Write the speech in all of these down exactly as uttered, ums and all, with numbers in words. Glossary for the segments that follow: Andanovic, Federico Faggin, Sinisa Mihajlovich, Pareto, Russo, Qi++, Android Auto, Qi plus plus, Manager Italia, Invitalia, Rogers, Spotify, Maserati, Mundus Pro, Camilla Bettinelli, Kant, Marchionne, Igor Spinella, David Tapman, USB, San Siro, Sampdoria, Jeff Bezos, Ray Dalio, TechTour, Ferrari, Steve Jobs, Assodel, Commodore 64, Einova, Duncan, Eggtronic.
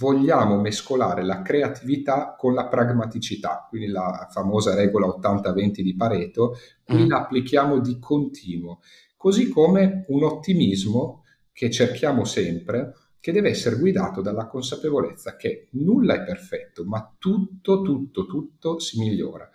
vogliamo mescolare la creatività con la pragmaticità, quindi la famosa regola ottanta venti di Pareto, qui mm. la applichiamo di continuo, così come un ottimismo che cerchiamo sempre, che deve essere guidato dalla consapevolezza che nulla è perfetto, ma tutto, tutto, tutto si migliora.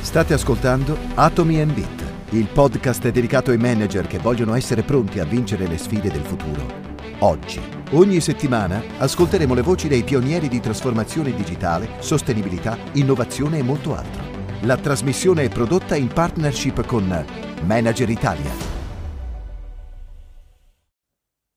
State ascoltando Atomi and Bit, il podcast dedicato ai manager che vogliono essere pronti a vincere le sfide del futuro. Oggi, ogni settimana, ascolteremo le voci dei pionieri di trasformazione digitale, sostenibilità, innovazione e molto altro. La trasmissione è prodotta in partnership con Manager Italia.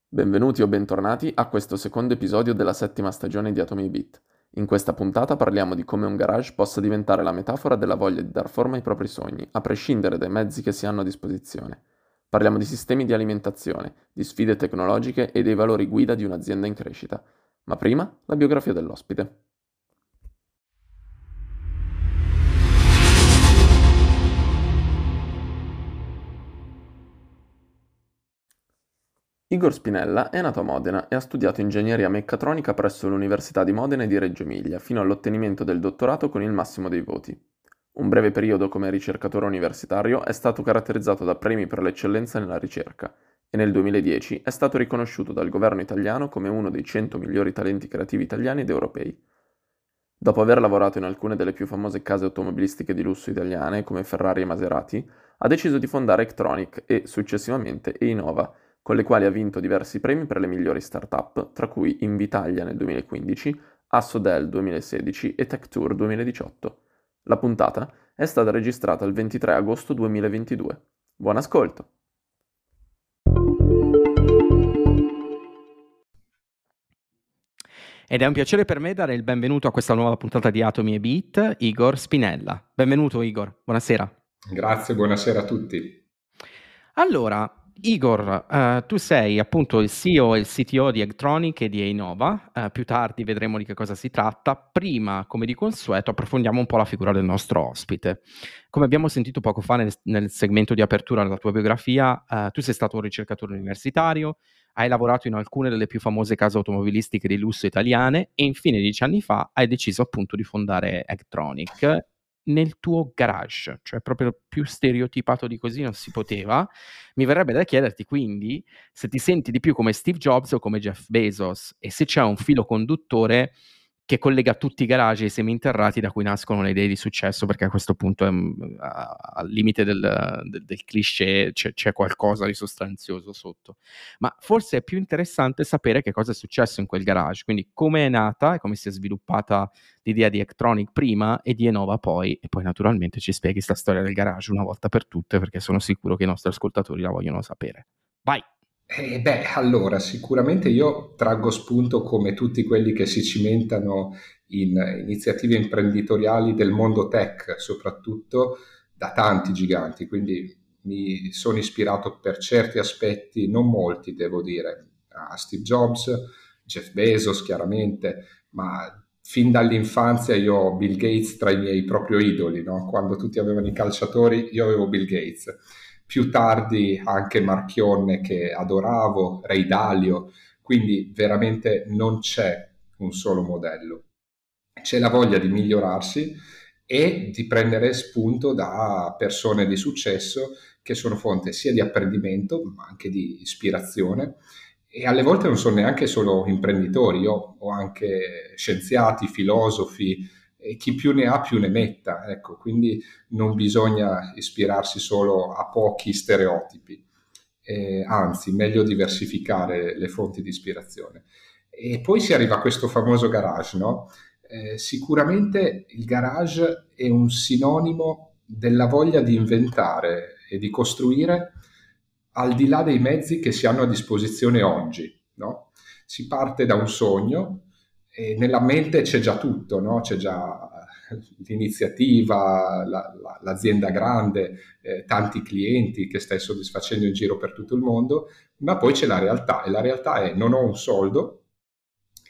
Benvenuti o bentornati a questo secondo episodio della settima stagione di Atomi Bit. In questa puntata parliamo di come un garage possa diventare la metafora della voglia di dar forma ai propri sogni, a prescindere dai mezzi che si hanno a disposizione. Parliamo di sistemi di alimentazione, di sfide tecnologiche e dei valori guida di un'azienda in crescita. Ma prima, la biografia dell'ospite. Igor Spinella è nato a Modena e ha studiato ingegneria meccatronica presso l'Università di Modena e di Reggio Emilia, fino all'ottenimento del dottorato con il massimo dei voti. Un breve periodo come ricercatore universitario è stato caratterizzato da premi per l'eccellenza nella ricerca e nel duemiladieci è stato riconosciuto dal governo italiano come uno dei cento migliori talenti creativi italiani ed europei. Dopo aver lavorato in alcune delle più famose case automobilistiche di lusso italiane, come Ferrari e Maserati, ha deciso di fondare Eggtronic e, successivamente, Einova, con le quali ha vinto diversi premi per le migliori start-up, tra cui Invitalia nel duemilaquindici, Assodel duemilasedici e TechTour duemiladiciotto. La puntata è stata registrata il ventitré agosto duemilaventidue. Buon ascolto! Ed è un piacere per me dare il benvenuto a questa nuova puntata di Atomi e Bit, Igor Spinella. Benvenuto Igor, buonasera. Grazie, buonasera a tutti. Allora, Igor, uh, tu sei appunto il C E O e il C T O di Eggtronic e di Einova, uh, più tardi vedremo di che cosa si tratta, prima come di consueto approfondiamo un po' la figura del nostro ospite. Come abbiamo sentito poco fa nel, nel segmento di apertura della tua biografia, uh, tu sei stato un ricercatore universitario, hai lavorato in alcune delle più famose case automobilistiche di lusso italiane e infine dieci anni fa hai deciso appunto di fondare Eggtronic nel tuo garage, cioè proprio più stereotipato di così non si poteva. Mi verrebbe da chiederti quindi se ti senti di più come Steve Jobs o come Jeff Bezos e se c'è un filo conduttore che collega tutti i garage e i seminterrati da cui nascono le idee di successo, perché a questo punto è, a, al limite del, del, del cliché c'è, c'è qualcosa di sostanzioso sotto. Ma forse è più interessante sapere che cosa è successo in quel garage, quindi come è nata e come si è sviluppata l'idea di Eggtronic prima e di Einova poi, e poi naturalmente ci spieghi sta storia del garage una volta per tutte, perché sono sicuro che i nostri ascoltatori la vogliono sapere. Vai! Eh beh, allora, sicuramente io traggo spunto, come tutti quelli che si cimentano in iniziative imprenditoriali del mondo tech, soprattutto da tanti giganti, quindi mi sono ispirato per certi aspetti, non molti devo dire, a Steve Jobs, Jeff Bezos chiaramente, ma fin dall'infanzia io ho Bill Gates tra i miei proprio idoli, no? Quando tutti avevano i calciatori io avevo Bill Gates. Più tardi anche Marchionne che adoravo, Ray Dalio, quindi veramente non c'è un solo modello. C'è la voglia di migliorarsi e di prendere spunto da persone di successo che sono fonte sia di apprendimento ma anche di ispirazione, e alle volte non sono neanche solo imprenditori, io ho anche scienziati, filosofi, e chi più ne ha più ne metta, ecco, quindi non bisogna ispirarsi solo a pochi stereotipi, eh, anzi meglio diversificare le fonti di ispirazione. E poi si arriva a questo famoso garage, no? Eh, sicuramente il garage è un sinonimo della voglia di inventare e di costruire al di là dei mezzi che si hanno a disposizione oggi, no? Si parte da un sogno, e nella mente c'è già tutto, no? C'è già l'iniziativa, la, la, l'azienda grande, eh, tanti clienti che stai soddisfacendo in giro per tutto il mondo, ma poi c'è la realtà, e la realtà è: non ho un soldo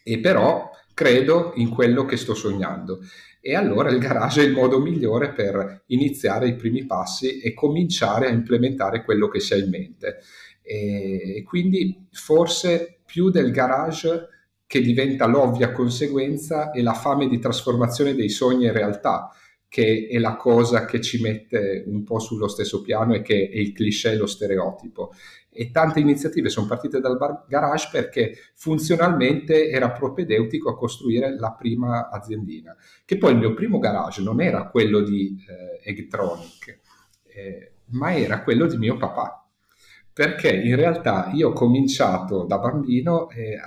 e però credo in quello che sto sognando, e allora il garage è il modo migliore per iniziare i primi passi e cominciare a implementare quello che si ha in mente. E quindi forse più del garage, che diventa l'ovvia conseguenza, e la fame di trasformazione dei sogni in realtà, che è la cosa che ci mette un po' sullo stesso piano e che è il cliché, lo stereotipo. E tante iniziative sono partite dal bar- garage perché funzionalmente era propedeutico a costruire la prima aziendina. Che poi il mio primo garage non era quello di eh, Eggtronic, eh, ma era quello di mio papà. Perché in realtà io ho cominciato da bambino, eh,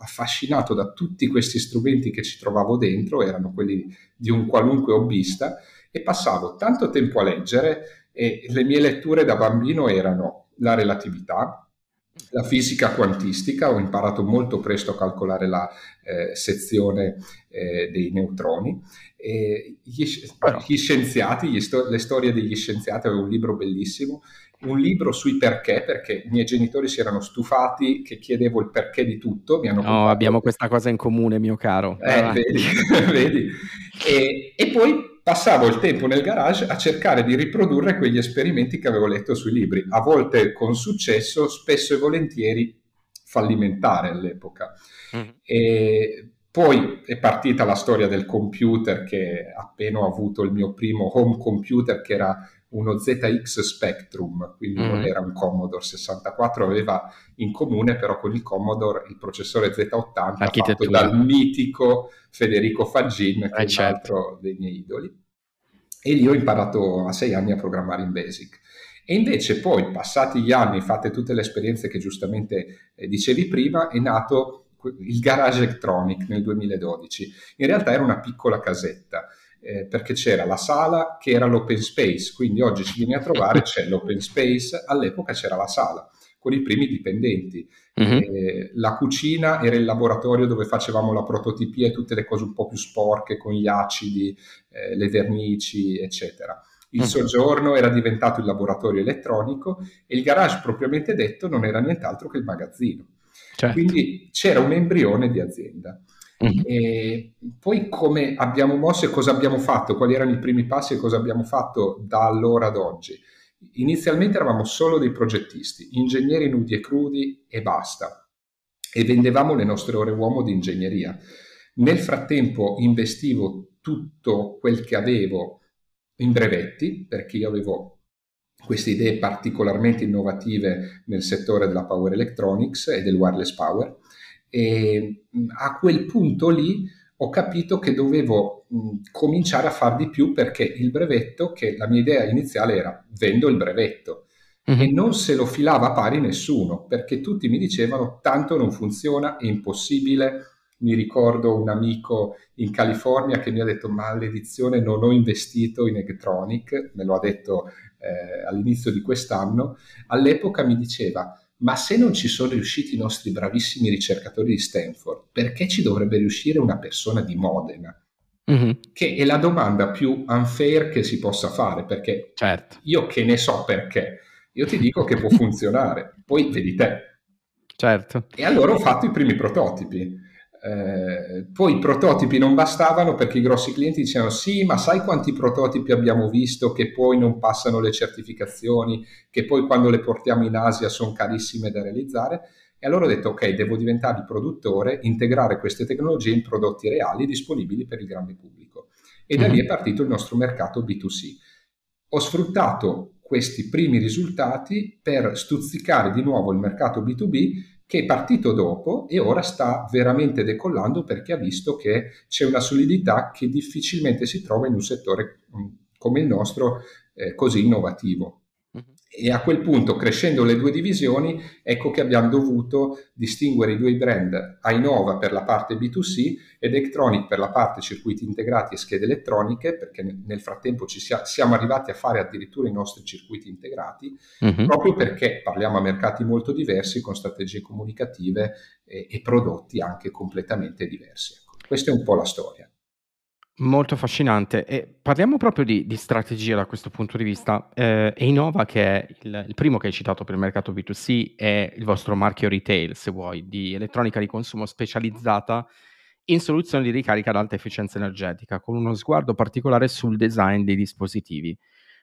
affascinato da tutti questi strumenti che ci trovavo dentro, erano quelli di un qualunque hobbista, e passavo tanto tempo a leggere, e le mie letture da bambino erano la relatività, la fisica quantistica, ho imparato molto presto a calcolare la eh, sezione eh, dei neutroni, e gli, gli scienziati, gli sto- le storie degli scienziati, avevo un libro bellissimo, un libro sui perché, perché i miei genitori si erano stufati che chiedevo il perché di tutto. Mi hanno no, comprato. Abbiamo questa cosa in comune, mio caro. Eh, vedi, vedi. E, e poi passavo il tempo nel garage a cercare di riprodurre quegli esperimenti che avevo letto sui libri, a volte con successo, spesso e volentieri fallimentare all'epoca. Mm. E poi è partita la storia del computer, che appena ho avuto il mio primo home computer, che era uno Z X Spectrum, quindi mm. non era un Commodore sessantaquattro, aveva in comune però con il Commodore il processore Z ottanta fatto dal mitico Federico Faggin, che eh è certo. un altro dei miei idoli, e lì ho imparato a sei anni a programmare in BASIC. E invece poi, passati gli anni, fatte tutte le esperienze che giustamente eh, dicevi prima, è nato il Garage Electronic nel duemiladodici. In realtà era una piccola casetta, Eh, perché c'era la sala che era l'open space, quindi oggi ci vieni a trovare, c'è l'open space, all'epoca c'era la sala con i primi dipendenti, mm-hmm. eh, la cucina era il laboratorio dove facevamo la prototipia e tutte le cose un po' più sporche con gli acidi, eh, le vernici eccetera. Il mm-hmm. soggiorno era diventato il laboratorio elettronico, e il garage propriamente detto non era nient'altro che il magazzino, certo. quindi c'era un embrione di azienda. E poi come abbiamo mosso e cosa abbiamo fatto, quali erano i primi passi e cosa abbiamo fatto da allora ad oggi? Inizialmente eravamo solo dei progettisti, ingegneri nudi e crudi e basta, e vendevamo le nostre ore uomo di ingegneria. Nel frattempo investivo tutto quel che avevo in brevetti, perché io avevo queste idee particolarmente innovative nel settore della power electronics e del wireless power. E a quel punto lì ho capito che dovevo mh, cominciare a far di più, perché il brevetto, che la mia idea iniziale era vendo il brevetto, mm-hmm. e non se lo filava pari nessuno, perché tutti mi dicevano tanto non funziona, è impossibile. Mi ricordo un amico in California che mi ha detto maledizione, non ho investito in Eggtronic, me lo ha detto eh, all'inizio di quest'anno. All'epoca mi diceva: ma se non ci sono riusciti i nostri bravissimi ricercatori di Stanford, perché ci dovrebbe riuscire una persona di Modena? Mm-hmm. Che è la domanda più unfair che si possa fare, perché certo. io che ne so perché, io ti dico che può funzionare, poi vedi te. Certo. E allora ho fatto i primi prototipi. Eh, poi i prototipi non bastavano, perché i grossi clienti dicevano: sì, ma sai quanti prototipi abbiamo visto che poi non passano le certificazioni, che poi quando le portiamo in Asia sono carissime da realizzare. E allora ho detto: ok, devo diventare produttore, integrare queste tecnologie in prodotti reali disponibili per il grande pubblico. E da lì è partito il nostro mercato B due C. Ho sfruttato questi primi risultati per stuzzicare di nuovo il mercato B due B, che è partito dopo e ora sta veramente decollando, perché ha visto che c'è una solidità che difficilmente si trova in un settore come il nostro eh, così innovativo. E a quel punto, crescendo le due divisioni, ecco che abbiamo dovuto distinguere i due brand, Einova per la parte B due C ed Eggtronic per la parte circuiti integrati e schede elettroniche, perché nel frattempo ci sia, siamo arrivati a fare addirittura i nostri circuiti integrati, mm-hmm. proprio perché parliamo a mercati molto diversi, con strategie comunicative e, e prodotti anche completamente diversi. Ecco, questa è un po' la storia. Molto affascinante. E parliamo proprio di, di strategia da questo punto di vista. Eh, Einova, che è il, il primo che hai citato per il mercato B due C, è il vostro marchio retail, se vuoi, di elettronica di consumo specializzata in soluzioni di ricarica ad alta efficienza energetica, con uno sguardo particolare sul design dei dispositivi.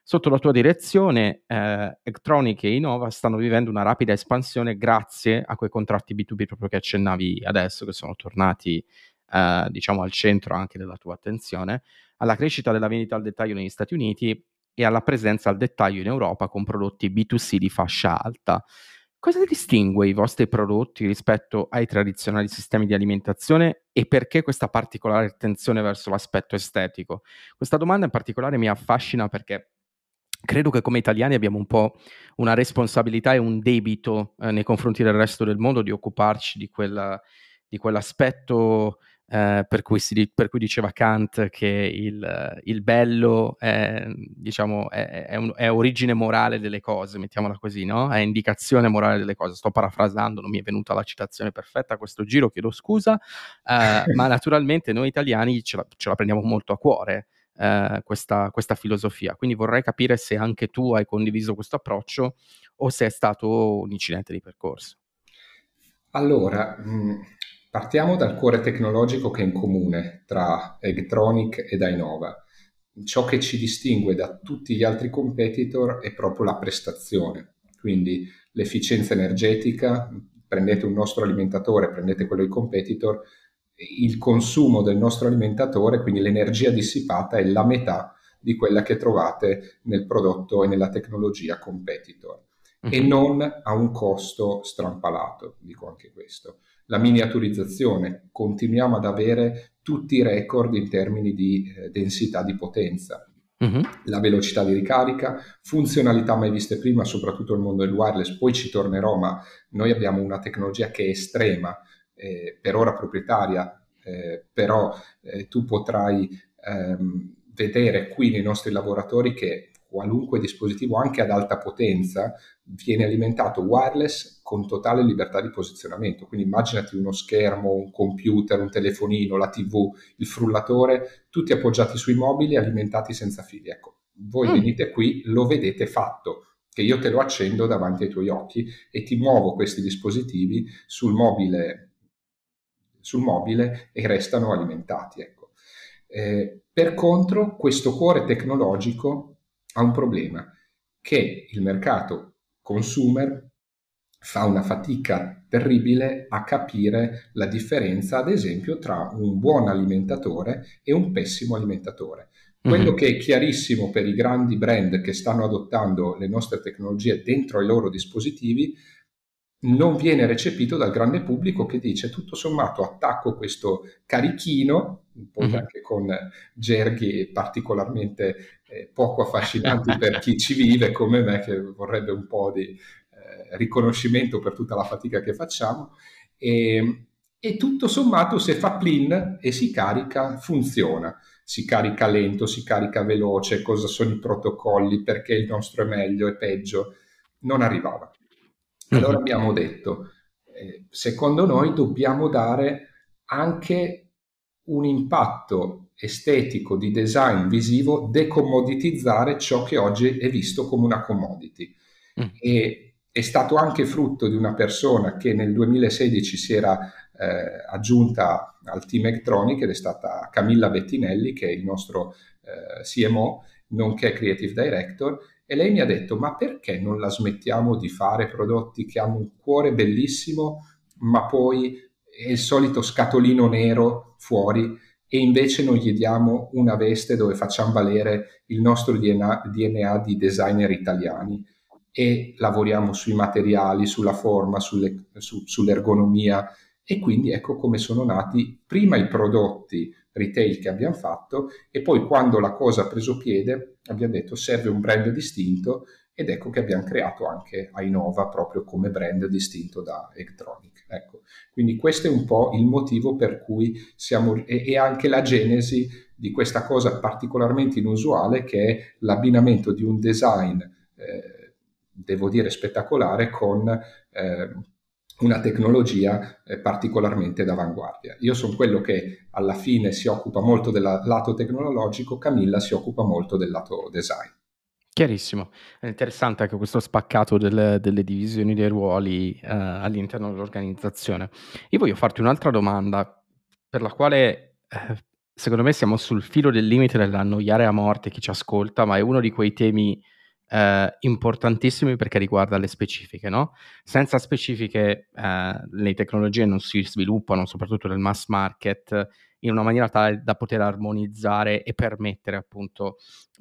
Sotto la tua direzione, eh, Eggtronic e Einova stanno vivendo una rapida espansione grazie a quei contratti B due B proprio che accennavi adesso, che sono tornati eh, diciamo al centro anche della tua attenzione, alla crescita della vendita al dettaglio negli Stati Uniti e alla presenza al dettaglio in Europa con prodotti B due C di fascia alta. Cosa distingue i vostri prodotti rispetto ai tradizionali sistemi di alimentazione e perché questa particolare attenzione verso l'aspetto estetico? Questa domanda in particolare mi affascina perché credo che come italiani abbiamo un po' una responsabilità e un debito eh, nei confronti del resto del mondo di occuparci di, quella, di quell'aspetto eh, per, cui si, per cui diceva Kant che il, il bello è, diciamo, è, è, un, è origine morale delle cose, mettiamola così, no? È indicazione morale delle cose. Sto parafrasando, non mi è venuta la citazione perfetta a questo giro, chiedo scusa, eh, ma naturalmente noi italiani ce la, ce la prendiamo molto a cuore. Uh, questa, questa filosofia, quindi vorrei capire se anche tu hai condiviso questo approccio o se è stato un incidente di percorso. Allora, mh, partiamo dal cuore tecnologico che è in comune tra Eggtronic ed Einova. Ciò che ci distingue da tutti gli altri competitor è proprio la prestazione, quindi l'efficienza energetica. Prendete un nostro alimentatore, prendete quello dei competitor, il consumo del nostro alimentatore, quindi l'energia dissipata, è la metà di quella che trovate nel prodotto e nella tecnologia competitor, mm-hmm. e non a un costo strampalato, dico anche questo. La miniaturizzazione, continuiamo ad avere tutti i record in termini di eh, densità di potenza, mm-hmm. la velocità di ricarica, funzionalità mai viste prima, soprattutto nel mondo del wireless, poi ci tornerò, ma noi abbiamo una tecnologia che è estrema, Eh, per ora proprietaria, eh, però eh, tu potrai ehm, vedere qui nei nostri laboratori che qualunque dispositivo, anche ad alta potenza, viene alimentato wireless con totale libertà di posizionamento. Quindi immaginati uno schermo, un computer, un telefonino, la tivù, il frullatore, tutti appoggiati sui mobili, alimentati senza fili. Ecco, voi mm. venite qui, lo vedete fatto. Che io te lo accendo davanti ai tuoi occhi e ti muovo questi dispositivi sul mobile. sul mobile e restano alimentati. Ecco. Eh, per contro, questo cuore tecnologico ha un problema, che il mercato consumer fa una fatica terribile a capire la differenza, ad esempio, tra un buon alimentatore e un pessimo alimentatore. Quello mm-hmm. che è chiarissimo per i grandi brand che stanno adottando le nostre tecnologie dentro ai loro dispositivi non viene recepito dal grande pubblico, che dice tutto sommato attacco questo carichino, un po' anche con gerghi particolarmente eh, poco affascinanti per chi ci vive come me, che vorrebbe un po' di eh, riconoscimento per tutta la fatica che facciamo, e, e tutto sommato se fa plin e si carica funziona, si carica lento, si carica veloce, cosa sono i protocolli, perché il nostro è meglio, è peggio, non arrivava. Allora abbiamo detto, eh, secondo noi dobbiamo dare anche un impatto estetico di design visivo, decommoditizzare ciò che oggi è visto come una commodity. Mm. E è stato anche frutto di una persona che nel duemilasedici si era eh, aggiunta al team Eggtronic, ed è stata Camilla Bettinelli, che è il nostro eh, C M O, nonché Creative Director, e lei mi ha detto, ma perché non la smettiamo di fare prodotti che hanno un cuore bellissimo, ma poi è il solito scatolino nero fuori, e invece non gli diamo una veste dove facciamo valere il nostro D N A, D N A di designer italiani, e lavoriamo sui materiali, sulla forma, sulle, su, sull'ergonomia, e quindi ecco come sono nati prima i prodotti retail che abbiamo fatto, e poi quando la cosa ha preso piede abbiamo detto serve un brand distinto, ed ecco che abbiamo creato anche Einova proprio come brand distinto da Eggtronic. Ecco, quindi questo è un po' il motivo per cui siamo, e, e anche la genesi di questa cosa particolarmente inusuale che è l'abbinamento di un design eh, devo dire spettacolare con eh, una tecnologia eh, particolarmente d'avanguardia. Io sono quello che alla fine si occupa molto del lato tecnologico, Camilla si occupa molto del lato design. Chiarissimo. È interessante anche questo spaccato del, delle divisioni dei ruoli eh, all'interno dell'organizzazione. Io voglio farti un'altra domanda per la quale eh, secondo me siamo sul filo del limite dell'annoiare a morte chi ci ascolta, ma è uno di quei temi eh, importantissimi perché riguarda le specifiche, no? Senza specifiche eh, le tecnologie non si sviluppano, soprattutto nel mass market, in una maniera tale da poter armonizzare e permettere appunto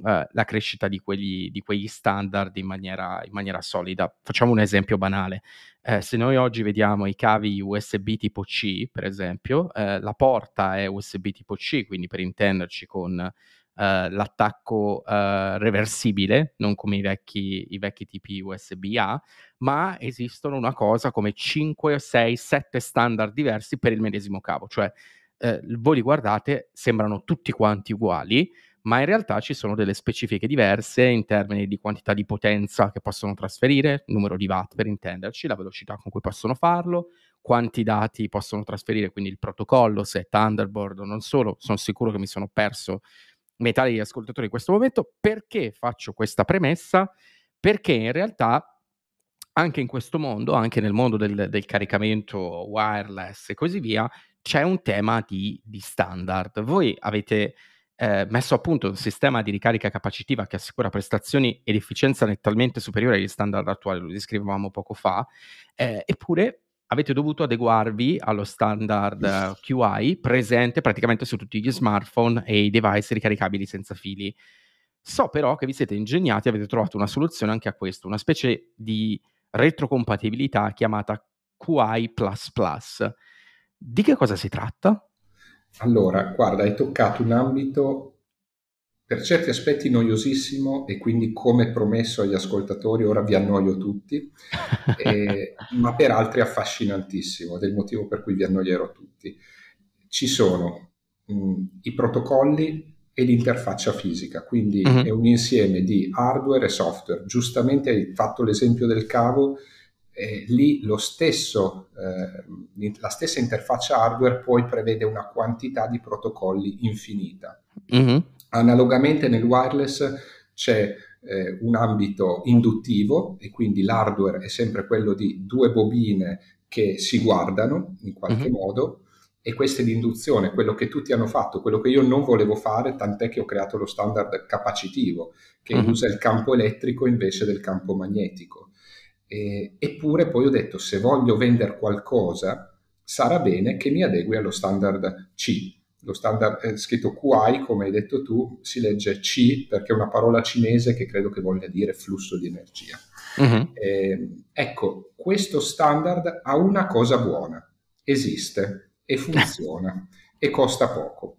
eh, la crescita di quegli, di quegli standard in maniera, in maniera solida. Facciamo un esempio banale. Eh, se noi oggi vediamo i cavi U S B tipo C, per esempio, eh, la porta è U S B tipo C, quindi per intenderci con eh, l'attacco eh, reversibile, non come i vecchi, i vecchi tipi U S B A, ma esistono una cosa come cinque, sei, sette standard diversi per il medesimo cavo, cioè Eh, voi li guardate, sembrano tutti quanti uguali, ma in realtà ci sono delle specifiche diverse in termini di quantità di potenza che possono trasferire, numero di watt per intenderci, la velocità con cui possono farlo, quanti dati possono trasferire, quindi il protocollo, se è Thunderbird o non solo. Sono sicuro che mi sono perso metà degli ascoltatori in questo momento. Perché faccio questa premessa? Perché in realtà anche in questo mondo, anche nel mondo del, del caricamento wireless e così via, c'è un tema di, di standard. Voi avete eh, messo a punto un sistema di ricarica capacitiva che assicura prestazioni ed efficienza nettamente superiore agli standard attuali, lo descrivevamo poco fa, eh, eppure avete dovuto adeguarvi allo standard eh, Qi presente praticamente su tutti gli smartphone e i device ricaricabili senza fili. So però che vi siete ingegnati e avete trovato una soluzione anche a questo, una specie di retrocompatibilità chiamata Qi plus plus. Di che cosa si tratta? Allora, guarda, hai toccato un ambito per certi aspetti noiosissimo e quindi, come promesso agli ascoltatori, ora vi annoio tutti, eh, ma per altri affascinantissimo, ed è il motivo per cui vi annoierò tutti. Ci sono mh, i protocolli e l'interfaccia fisica, quindi mm-hmm. è un insieme di hardware e software. Giustamente hai fatto l'esempio del cavo. Eh, lì lo stesso, eh, la stessa interfaccia hardware poi prevede una quantità di protocolli infinita. Mm-hmm. Analogamente nel wireless c'è eh, un ambito induttivo e quindi l'hardware è sempre quello di due bobine che si guardano in qualche mm-hmm. modo, e questa è l'induzione, quello che tutti hanno fatto, quello che io non volevo fare, tant'è che ho creato lo standard capacitivo che mm-hmm. usa il campo elettrico invece del campo magnetico. Eh, eppure poi ho detto, se voglio vendere qualcosa sarà bene che mi adegui allo standard C. Lo standard eh, scritto Qi, come hai detto tu, si legge Qi perché è una parola cinese che credo che voglia dire flusso di energia. Uh-huh. Eh, ecco, questo standard ha una cosa buona, esiste e funziona e costa poco.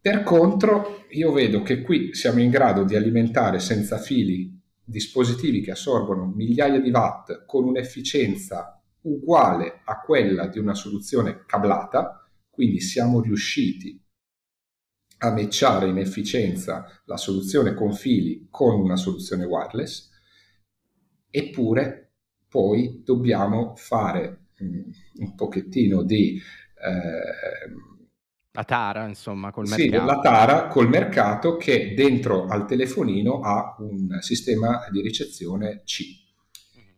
Per contro io vedo che qui siamo in grado di alimentare senza fili dispositivi che assorbono migliaia di watt con un'efficienza uguale a quella di una soluzione cablata, quindi siamo riusciti a matchare in efficienza la soluzione con fili con una soluzione wireless, eppure poi dobbiamo fare un pochettino di... Eh, La tara, insomma, col mercato. Sì, la tara col mercato che dentro al telefonino ha un sistema di ricezione C.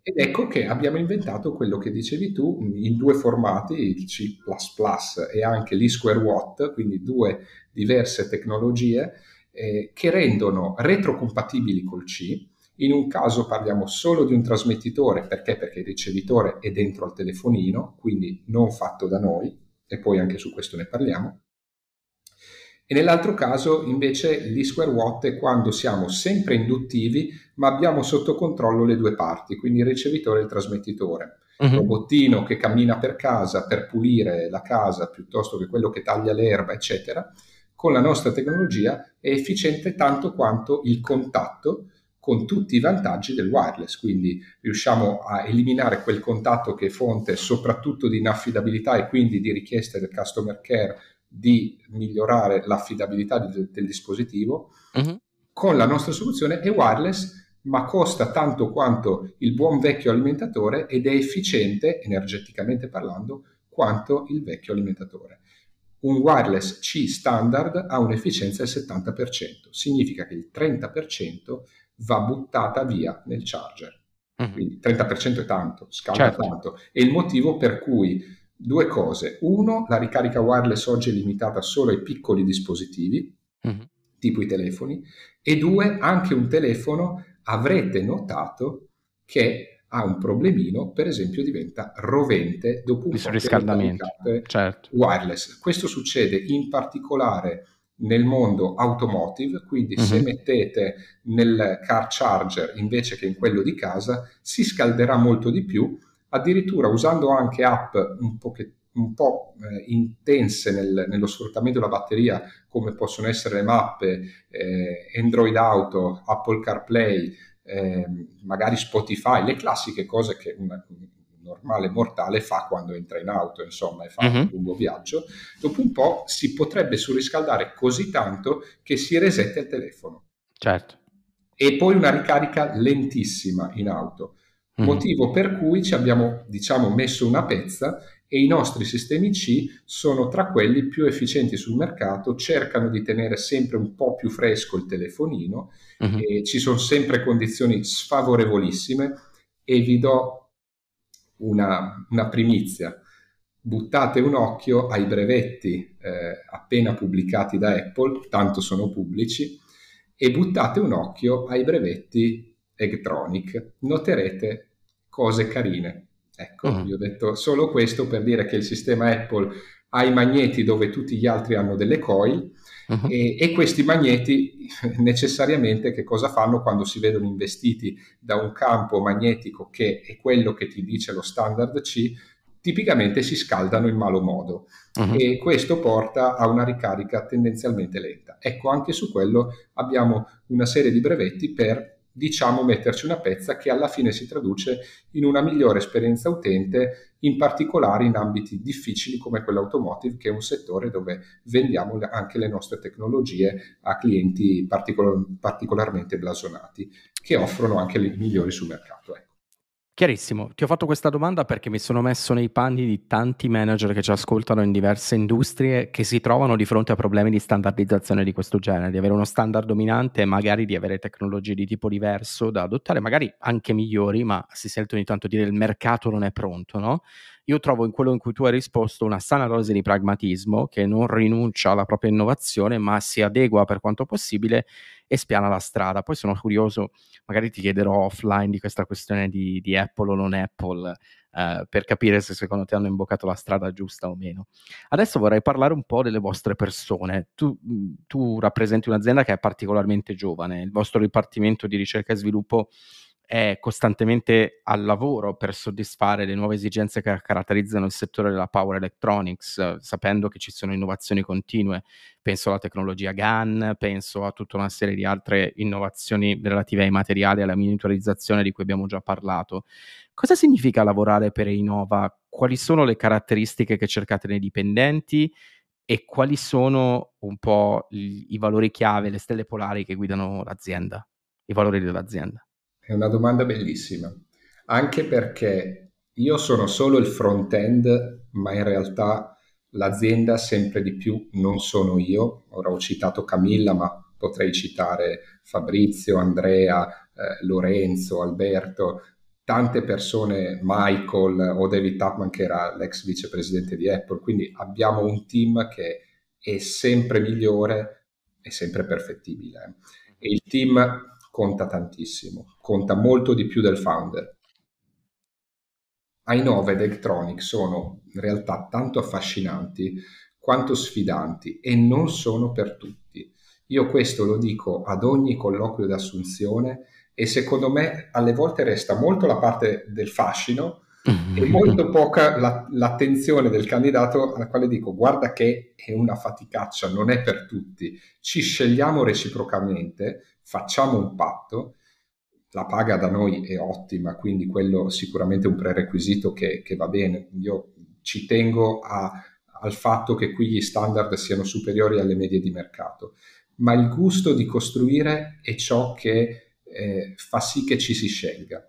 Ed ecco che abbiamo inventato quello che dicevi tu, in due formati, il Qi plus plus e anche l'eSquareWatt, quindi due diverse tecnologie eh, che rendono retrocompatibili col C. In un caso parliamo solo di un trasmettitore, perché? Perché il ricevitore è dentro al telefonino, quindi non fatto da noi, e poi anche su questo ne parliamo. E nell'altro caso invece l'eSquareWatt è quando siamo sempre induttivi ma abbiamo sotto controllo le due parti, quindi il ricevitore e il trasmettitore. Uh-huh. Un robottino che cammina per casa per pulire la casa piuttosto che quello che taglia l'erba, eccetera, con la nostra tecnologia è efficiente tanto quanto il contatto, con tutti i vantaggi del wireless, quindi riusciamo a eliminare quel contatto che è fonte soprattutto di inaffidabilità e quindi di richieste del customer care di migliorare l'affidabilità del, del dispositivo. Uh-huh. Con la nostra soluzione è wireless ma costa tanto quanto il buon vecchio alimentatore ed è efficiente, energeticamente parlando, quanto il vecchio alimentatore. Un wireless C standard ha un'efficienza del settanta per cento, significa che il trenta per cento va buttata via nel charger. Mm-hmm. Quindi il trenta per cento è tanto, scalda certo. tanto. È il motivo per cui due cose. Uno, la ricarica wireless oggi è limitata solo ai piccoli dispositivi, mm-hmm. tipo i telefoni, e due, anche un telefono, avrete notato che ha un problemino, per esempio diventa rovente dopo un po' di caricate certo. wireless. Questo succede in particolare nel mondo automotive, quindi mm-hmm. se mettete nel car charger invece che in quello di casa, si scalderà molto di più, addirittura usando anche app un po', che, un po' eh, intense nel, nello sfruttamento della batteria, come possono essere le mappe, eh, Android Auto, Apple CarPlay, eh, magari Spotify, le classiche cose che un, un normale mortale fa quando entra in auto, insomma, e fa mm-hmm. un lungo viaggio. Dopo un po' si potrebbe surriscaldare così tanto che si resetta il telefono. Certo. E poi una ricarica lentissima in auto. Motivo per cui ci abbiamo, diciamo, messo una pezza, e i nostri sistemi C sono tra quelli più efficienti sul mercato, cercano di tenere sempre un po' più fresco il telefonino, uh-huh. e ci sono sempre condizioni sfavorevolissime, e vi do una, una primizia. Buttate un occhio ai brevetti eh, appena pubblicati da Apple, tanto sono pubblici, e buttate un occhio ai brevetti Eggtronic, noterete cose carine. Ecco, uh-huh. vi ho detto solo questo per dire che il sistema Apple ha i magneti dove tutti gli altri hanno delle coil, uh-huh. e, e questi magneti necessariamente che cosa fanno quando si vedono investiti da un campo magnetico che è quello che ti dice lo standard C? Tipicamente si scaldano in malo modo, uh-huh. e questo porta a una ricarica tendenzialmente lenta. Ecco, anche su quello abbiamo una serie di brevetti per, diciamo, metterci una pezza che alla fine si traduce in una migliore esperienza utente, in particolare in ambiti difficili come quello automotive, che è un settore dove vendiamo anche le nostre tecnologie a clienti particol- particolarmente blasonati, che offrono anche le migliori sul mercato. Ecco. Chiarissimo, ti ho fatto questa domanda perché mi sono messo nei panni di tanti manager che ci ascoltano in diverse industrie, che si trovano di fronte a problemi di standardizzazione di questo genere, di avere uno standard dominante e magari di avere tecnologie di tipo diverso da adottare, magari anche migliori, ma si sente ogni tanto dire il mercato non è pronto, no? Io trovo in quello in cui tu hai risposto una sana dose di pragmatismo, che non rinuncia alla propria innovazione ma si adegua per quanto possibile e spiana la strada. Poi sono curioso, magari ti chiederò offline di questa questione di, di Apple o non Apple, eh, per capire se secondo te hanno imboccato la strada giusta o meno. Adesso vorrei parlare un po' delle vostre persone. Tu, tu rappresenti un'azienda che è particolarmente giovane, il vostro dipartimento di ricerca e sviluppo è costantemente al lavoro per soddisfare le nuove esigenze che caratterizzano il settore della power electronics, sapendo che ci sono innovazioni continue. Penso alla tecnologia GAN, penso a tutta una serie di altre innovazioni relative ai materiali, alla miniaturizzazione di cui abbiamo già parlato. Cosa significa lavorare per Einova? Quali sono le caratteristiche che cercate nei dipendenti e quali sono un po' i valori chiave, le stelle polari che guidano l'azienda, i valori dell'azienda? È una domanda bellissima, anche perché io sono solo il front-end, ma in realtà l'azienda sempre di più non sono io. Ora ho citato Camilla, ma potrei citare Fabrizio, Andrea, eh, Lorenzo, Alberto, tante persone, Michael o David Tapman che era l'ex vicepresidente di Apple, quindi abbiamo un team che è sempre migliore e sempre perfettibile. E il team conta tantissimo, conta molto di più del founder. Einova ed Eggtronic sono in realtà tanto affascinanti quanto sfidanti, e non sono per tutti. Io questo lo dico ad ogni colloquio d'assunzione, e secondo me alle volte resta molto la parte del fascino e molto poca la, l'attenzione del candidato, alla quale dico: guarda che è una faticaccia, non è per tutti, ci scegliamo reciprocamente, facciamo un patto. La paga da noi è ottima, quindi quello sicuramente è un prerequisito che, che va bene. Io ci tengo a, al fatto che qui gli standard siano superiori alle medie di mercato, ma il gusto di costruire è ciò che eh, fa sì che ci si scelga.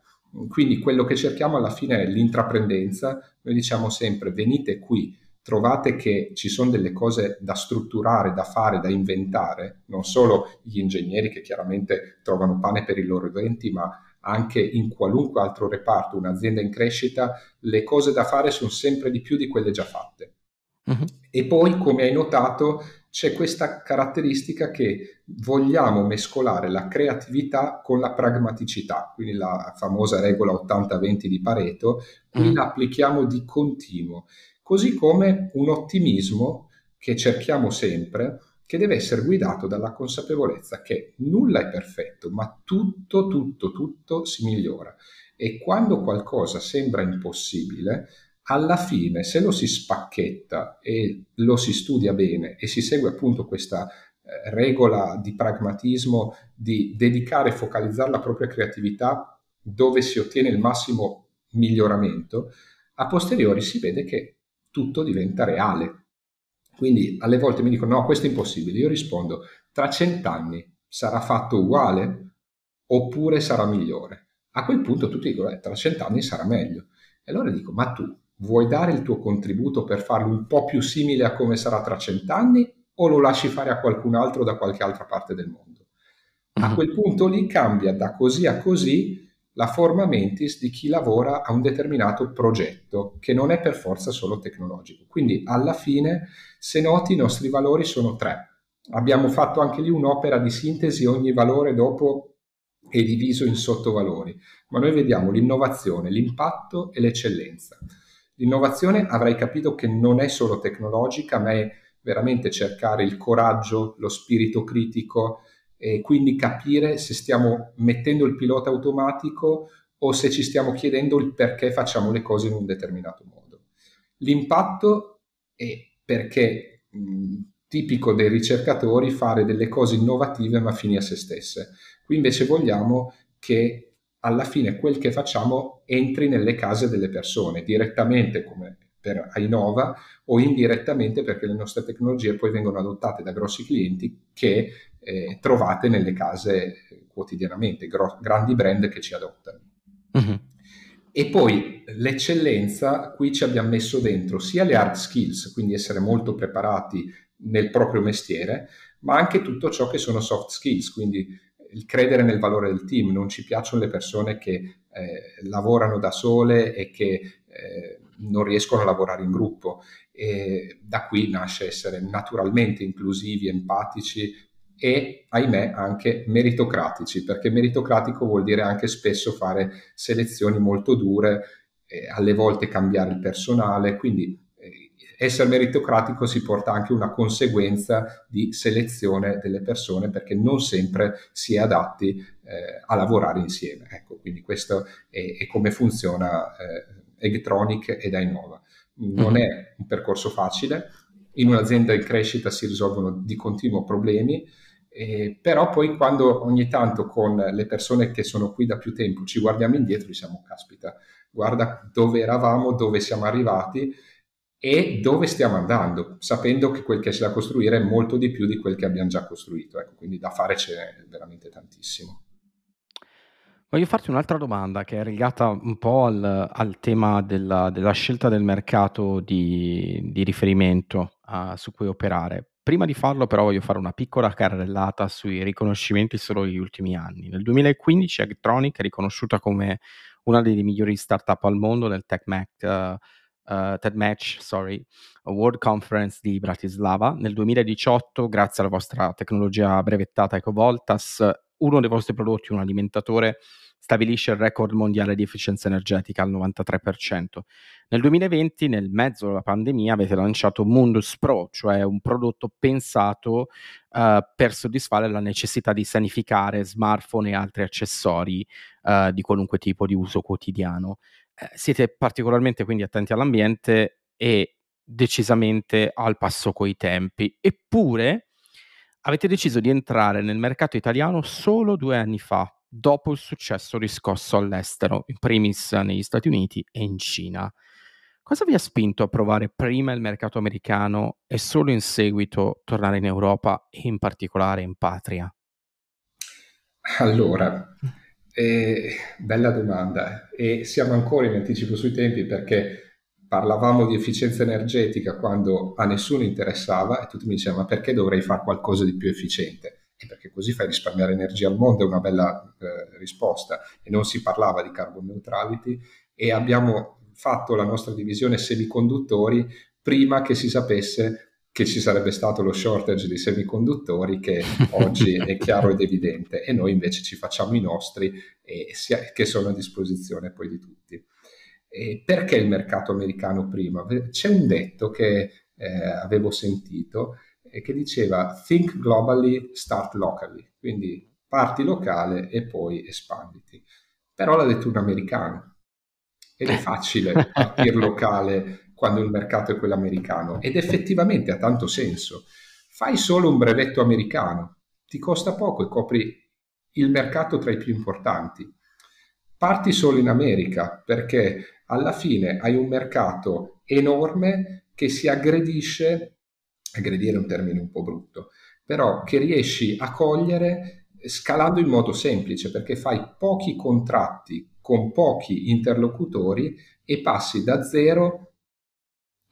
Quindi quello che cerchiamo alla fine è l'intraprendenza. Noi diciamo sempre: venite qui, trovate che ci sono delle cose da strutturare, da fare, da inventare, non solo gli ingegneri che chiaramente trovano pane per i loro denti, ma anche in qualunque altro reparto, un'azienda in crescita, le cose da fare sono sempre di più di quelle già fatte. Uh-huh. E poi, come hai notato, c'è questa caratteristica che vogliamo mescolare la creatività con la pragmaticità, quindi la famosa regola ottanta venti di Pareto, qui uh-huh. la applichiamo di continuo, così come un ottimismo che cerchiamo sempre, che deve essere guidato dalla consapevolezza che nulla è perfetto, ma tutto, tutto, tutto si migliora. E quando qualcosa sembra impossibile, alla fine, se lo si spacchetta e lo si studia bene e si segue appunto questa eh, regola di pragmatismo, di dedicare e focalizzare la propria creatività dove si ottiene il massimo miglioramento, a posteriori si vede che tutto diventa reale. Quindi alle volte mi dicono no, questo è impossibile, io rispondo tra cent'anni sarà fatto uguale oppure sarà migliore? A quel punto tutti dicono eh, tra cent'anni sarà meglio. E allora dico, ma tu vuoi dare il tuo contributo per farlo un po' più simile a come sarà tra cent'anni o lo lasci fare a qualcun altro da qualche altra parte del mondo? A quel punto lì cambia da così a così la forma mentis di chi lavora a un determinato progetto, che non è per forza solo tecnologico. Quindi alla fine, se noti, i nostri valori sono tre. Abbiamo fatto anche lì un'opera di sintesi, ogni valore dopo è diviso in sottovalori, ma noi vediamo l'innovazione, l'impatto e l'eccellenza. L'innovazione, avrai capito che non è solo tecnologica, ma è veramente cercare il coraggio, lo spirito critico e quindi capire se stiamo mettendo il pilota automatico o se ci stiamo chiedendo il perché facciamo le cose in un determinato modo. L'impatto è perché mh, tipico dei ricercatori fare delle cose innovative ma fini a se stesse. Qui invece vogliamo che alla fine quel che facciamo entri nelle case delle persone, direttamente come per Einova o indirettamente perché le nostre tecnologie poi vengono adottate da grossi clienti che eh, trovate nelle case quotidianamente, gro- grandi brand che ci adottano. Mm-hmm. E poi l'eccellenza, qui ci abbiamo messo dentro sia le hard skills, quindi essere molto preparati nel proprio mestiere, ma anche tutto ciò che sono soft skills, quindi il credere nel valore del team. Non ci piacciono le persone che eh, lavorano da sole e che eh, non riescono a lavorare in gruppo, e da qui nasce essere naturalmente inclusivi, empatici e, ahimè, anche meritocratici, perché meritocratico vuol dire anche spesso fare selezioni molto dure, eh, alle volte cambiare il personale, quindi essere meritocratico si porta anche una conseguenza di selezione delle persone perché non sempre si è adatti eh, a lavorare insieme. Ecco, quindi questo è, è come funziona eh, Eggtronic ed Einova. Non è un percorso facile, in un'azienda in crescita si risolvono di continuo problemi, eh, però poi quando ogni tanto con le persone che sono qui da più tempo ci guardiamo indietro e diciamo caspita, guarda dove eravamo, dove siamo arrivati, e dove stiamo andando, sapendo che quel che c'è da costruire è molto di più di quel che abbiamo già costruito. Ecco, quindi da fare c'è veramente tantissimo. Voglio farti un'altra domanda che è legata un po' al, al tema della, della scelta del mercato di, di riferimento uh, su cui operare. Prima di farlo però voglio fare una piccola carrellata sui riconoscimenti solo degli ultimi anni. Nel duemilaquindici Eggtronic è riconosciuta come una delle migliori startup al mondo nel Tech Mac uh, Uh, TEDmatch, sorry, World Conference di Bratislava. Nel duemiladiciotto, grazie alla vostra tecnologia brevettata Ecovoltas, uno dei vostri prodotti, un alimentatore, stabilisce il record mondiale di efficienza energetica al novantatré per cento. Nel duemilaventi, nel mezzo della pandemia, avete lanciato Mundus Pro, cioè un prodotto pensato uh, per soddisfare la necessità di sanificare smartphone e altri accessori uh, di qualunque tipo di uso quotidiano. Siete particolarmente quindi attenti all'ambiente e decisamente al passo coi tempi, eppure avete deciso di entrare nel mercato italiano solo due anni fa, dopo il successo riscosso all'estero, in primis negli Stati Uniti e in Cina. Cosa vi ha spinto a provare prima il mercato americano e solo in seguito tornare in Europa e in particolare in patria? Allora... Eh, bella domanda, e siamo ancora in anticipo sui tempi perché parlavamo di efficienza energetica quando a nessuno interessava e tutti mi dicevano ma perché dovrei fare qualcosa di più efficiente? E perché così fai risparmiare energia al mondo, è una bella eh, risposta. E non si parlava di carbon neutrality, e abbiamo fatto la nostra divisione semiconduttori prima che si sapesse che ci sarebbe stato lo shortage di semiconduttori, che oggi è chiaro ed evidente, e noi invece ci facciamo i nostri, e sia, che sono a disposizione poi di tutti. E perché il mercato americano prima? C'è un detto che eh, avevo sentito e che diceva think globally, start locally, quindi parti locale e poi espanditi. Però l'ha detto un americano, ed è facile partire locale quando il mercato è quello americano, ed effettivamente ha tanto senso. Fai solo un brevetto americano, ti costa poco e copri il mercato tra i più importanti. Parti solo in America, perché alla fine hai un mercato enorme che si aggredisce, aggredire è un termine un po' brutto, però che riesci a cogliere scalando in modo semplice, perché fai pochi contratti con pochi interlocutori e passi da zero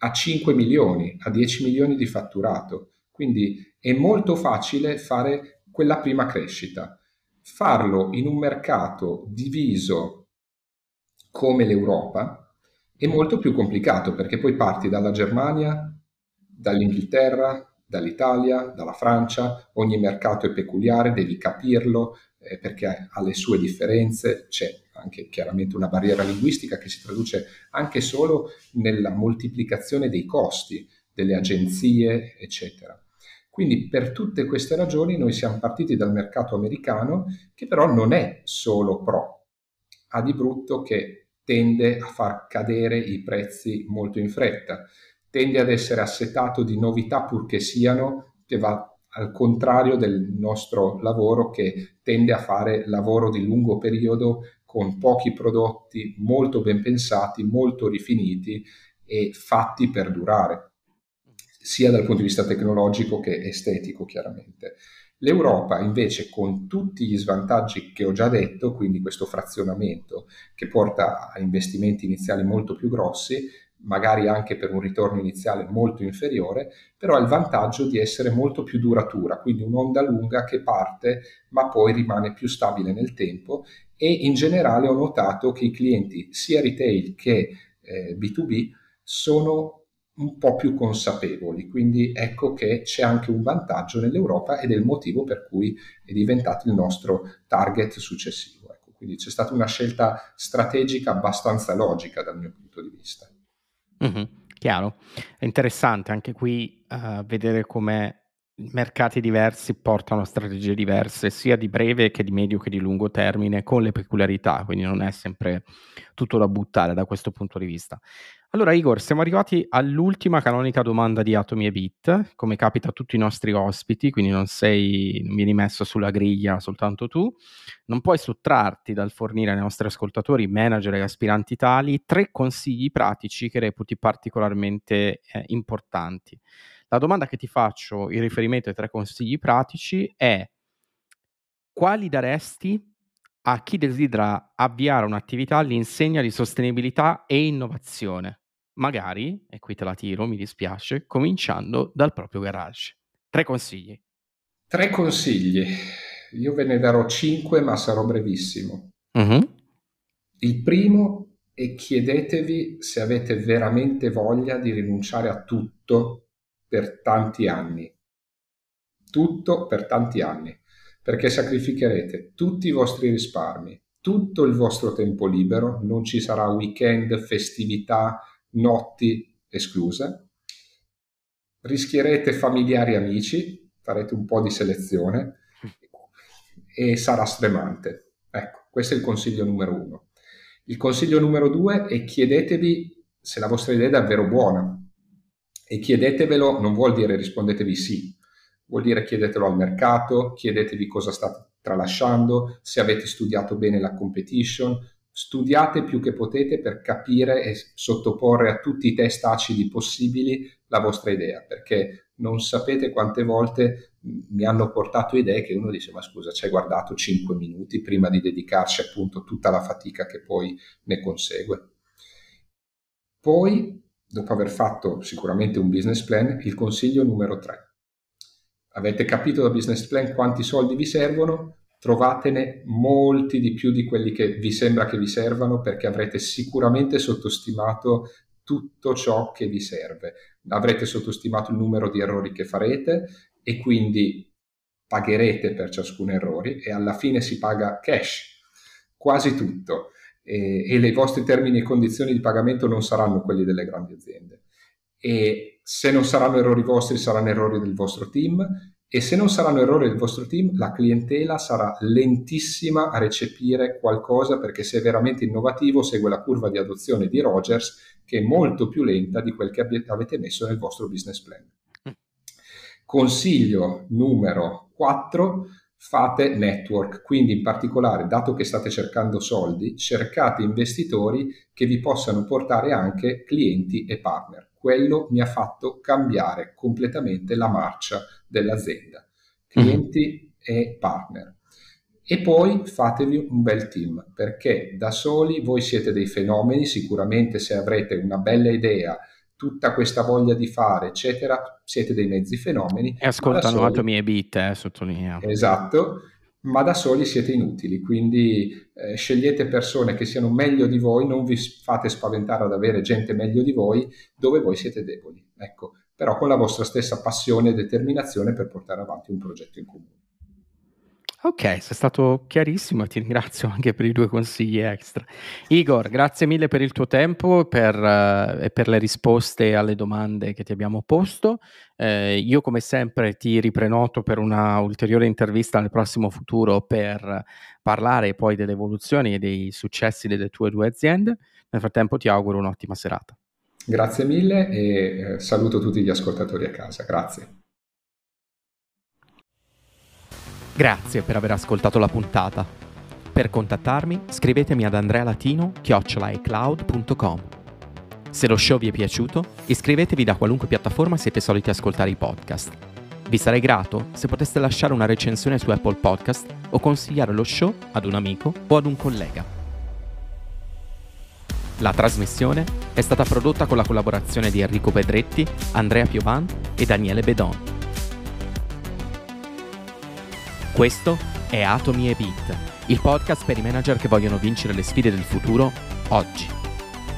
a cinque milioni, a dieci milioni di fatturato. Quindi è molto facile fare quella prima crescita. Farlo in un mercato diviso come l'Europa è molto più complicato, perché poi parti dalla Germania, dall'Inghilterra, dall'Italia, dalla Francia. Ogni mercato è peculiare, devi capirlo eh, perché ha le sue differenze. C'è anche chiaramente una barriera linguistica che si traduce anche solo nella moltiplicazione dei costi delle agenzie, eccetera. Quindi per tutte queste ragioni noi siamo partiti dal mercato americano, che però non è solo pro, ha di brutto che tende a far cadere i prezzi molto in fretta, tende ad essere assetato di novità purché siano, che va al contrario del nostro lavoro, che tende a fare lavoro di lungo periodo con pochi prodotti molto ben pensati, molto rifiniti e fatti per durare, sia dal punto di vista tecnologico che estetico chiaramente. L'Europa invece, con tutti gli svantaggi che ho già detto, quindi questo frazionamento che porta a investimenti iniziali molto più grossi, magari anche per un ritorno iniziale molto inferiore, però ha il vantaggio di essere molto più duratura, quindi un'onda lunga che parte ma poi rimane più stabile nel tempo. E in generale ho notato che i clienti sia retail che eh, B due B sono un po' più consapevoli, quindi ecco che c'è anche un vantaggio nell'Europa, ed è il motivo per cui è diventato il nostro target successivo. Ecco, quindi c'è stata una scelta strategica abbastanza logica dal mio punto di vista. Mm-hmm, chiaro. È interessante anche qui uh, vedere come mercati diversi portano a strategie diverse, sia di breve che di medio che di lungo termine, con le peculiarità, quindi non è sempre tutto da buttare da questo punto di vista. Allora Igor, siamo arrivati all'ultima canonica domanda di Atomi e Bit, come capita a tutti i nostri ospiti, quindi non sei, non vieni messo sulla griglia soltanto tu. Non puoi sottrarti dal fornire ai nostri ascoltatori, manager e aspiranti tali, tre consigli pratici che reputi particolarmente eh, importanti. La domanda che ti faccio in riferimento ai tre consigli pratici è: quali daresti a chi desidera avviare un'attività all'insegna di sostenibilità e innovazione? Magari, e qui te la tiro, mi dispiace, cominciando dal proprio garage. Tre consigli. Tre consigli. Io ve ne darò cinque, ma sarò brevissimo. Uh-huh. Il primo è: chiedetevi se avete veramente voglia di rinunciare a tutto per tanti anni, tutto per tanti anni, perché sacrificherete tutti i vostri risparmi, tutto il vostro tempo libero, non ci sarà weekend, festività, notti esclusa, rischierete familiari e amici, farete un po' di selezione e sarà stremante. Ecco, questo è il consiglio numero uno. Il consiglio numero due è: chiedetevi se la vostra idea è davvero buona. E chiedetevelo non vuol dire rispondetevi sì, vuol dire chiedetelo al mercato, chiedetevi cosa state tralasciando, se avete studiato bene la competition, studiate più che potete per capire e sottoporre a tutti i test acidi possibili la vostra idea, perché non sapete quante volte mi hanno portato idee che uno dice: ma scusa, ci hai guardato cinque minuti prima di dedicarci appunto tutta la fatica che poi ne consegue. Poi, dopo aver fatto sicuramente un business plan, il consiglio numero tre. Avete capito da business plan quanti soldi vi servono? Trovatene molti di più di quelli che vi sembra che vi servano, perché avrete sicuramente sottostimato tutto ciò che vi serve. Avrete sottostimato il numero di errori che farete e quindi pagherete per ciascun errore, e alla fine si paga cash, quasi tutto, e, e i vostri termini e condizioni di pagamento non saranno quelli delle grandi aziende. E se non saranno errori vostri, saranno errori del vostro team, e se non saranno errori del vostro team, la clientela sarà lentissima a recepire qualcosa, perché se è veramente innovativo segue la curva di adozione di Rogers, che è molto più lenta di quel che avete messo nel vostro business plan. Consiglio numero quattro, fate network. Quindi in particolare, dato che state cercando soldi, cercate investitori che vi possano portare anche clienti e partner. Quello mi ha fatto cambiare completamente la marcia dell'azienda, clienti e partner. E poi fatevi un bel team, perché da soli voi siete dei fenomeni. Sicuramente, se avrete una bella idea, tutta questa voglia di fare, eccetera, siete dei mezzi fenomeni. E ascoltano Atomi e Bit, eh, sottolineo. Esatto. Ma da soli siete inutili, quindi eh, scegliete persone che siano meglio di voi, non vi fate spaventare ad avere gente meglio di voi dove voi siete deboli, ecco, però con la vostra stessa passione e determinazione per portare avanti un progetto in comune. Ok, sei stato chiarissimo e ti ringrazio anche per i due consigli extra. Igor, grazie mille per il tuo tempo per, uh, e per le risposte alle domande che ti abbiamo posto. Eh, io come sempre ti riprenoto per una ulteriore intervista nel prossimo futuro per parlare poi delle evoluzioni e dei successi delle tue due aziende. Nel frattempo ti auguro un'ottima serata. Grazie mille e eh, saluto tutti gli ascoltatori a casa. Grazie. Grazie per aver ascoltato la puntata. Per contattarmi scrivetemi ad andrealatino chiocciola i cloud punto com. Se lo show vi è piaciuto, iscrivetevi da qualunque piattaforma siete soliti ascoltare i podcast. Vi sarei grato se poteste lasciare una recensione su Apple Podcast o consigliare lo show ad un amico o ad un collega. La trasmissione è stata prodotta con la collaborazione di Enrico Pedretti, Andrea Piovan e Daniele Bedon. Questo è Atomi e Bit, il podcast per i manager che vogliono vincere le sfide del futuro oggi.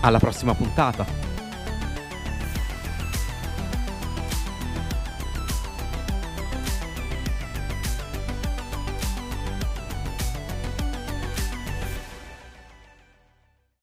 Alla prossima puntata!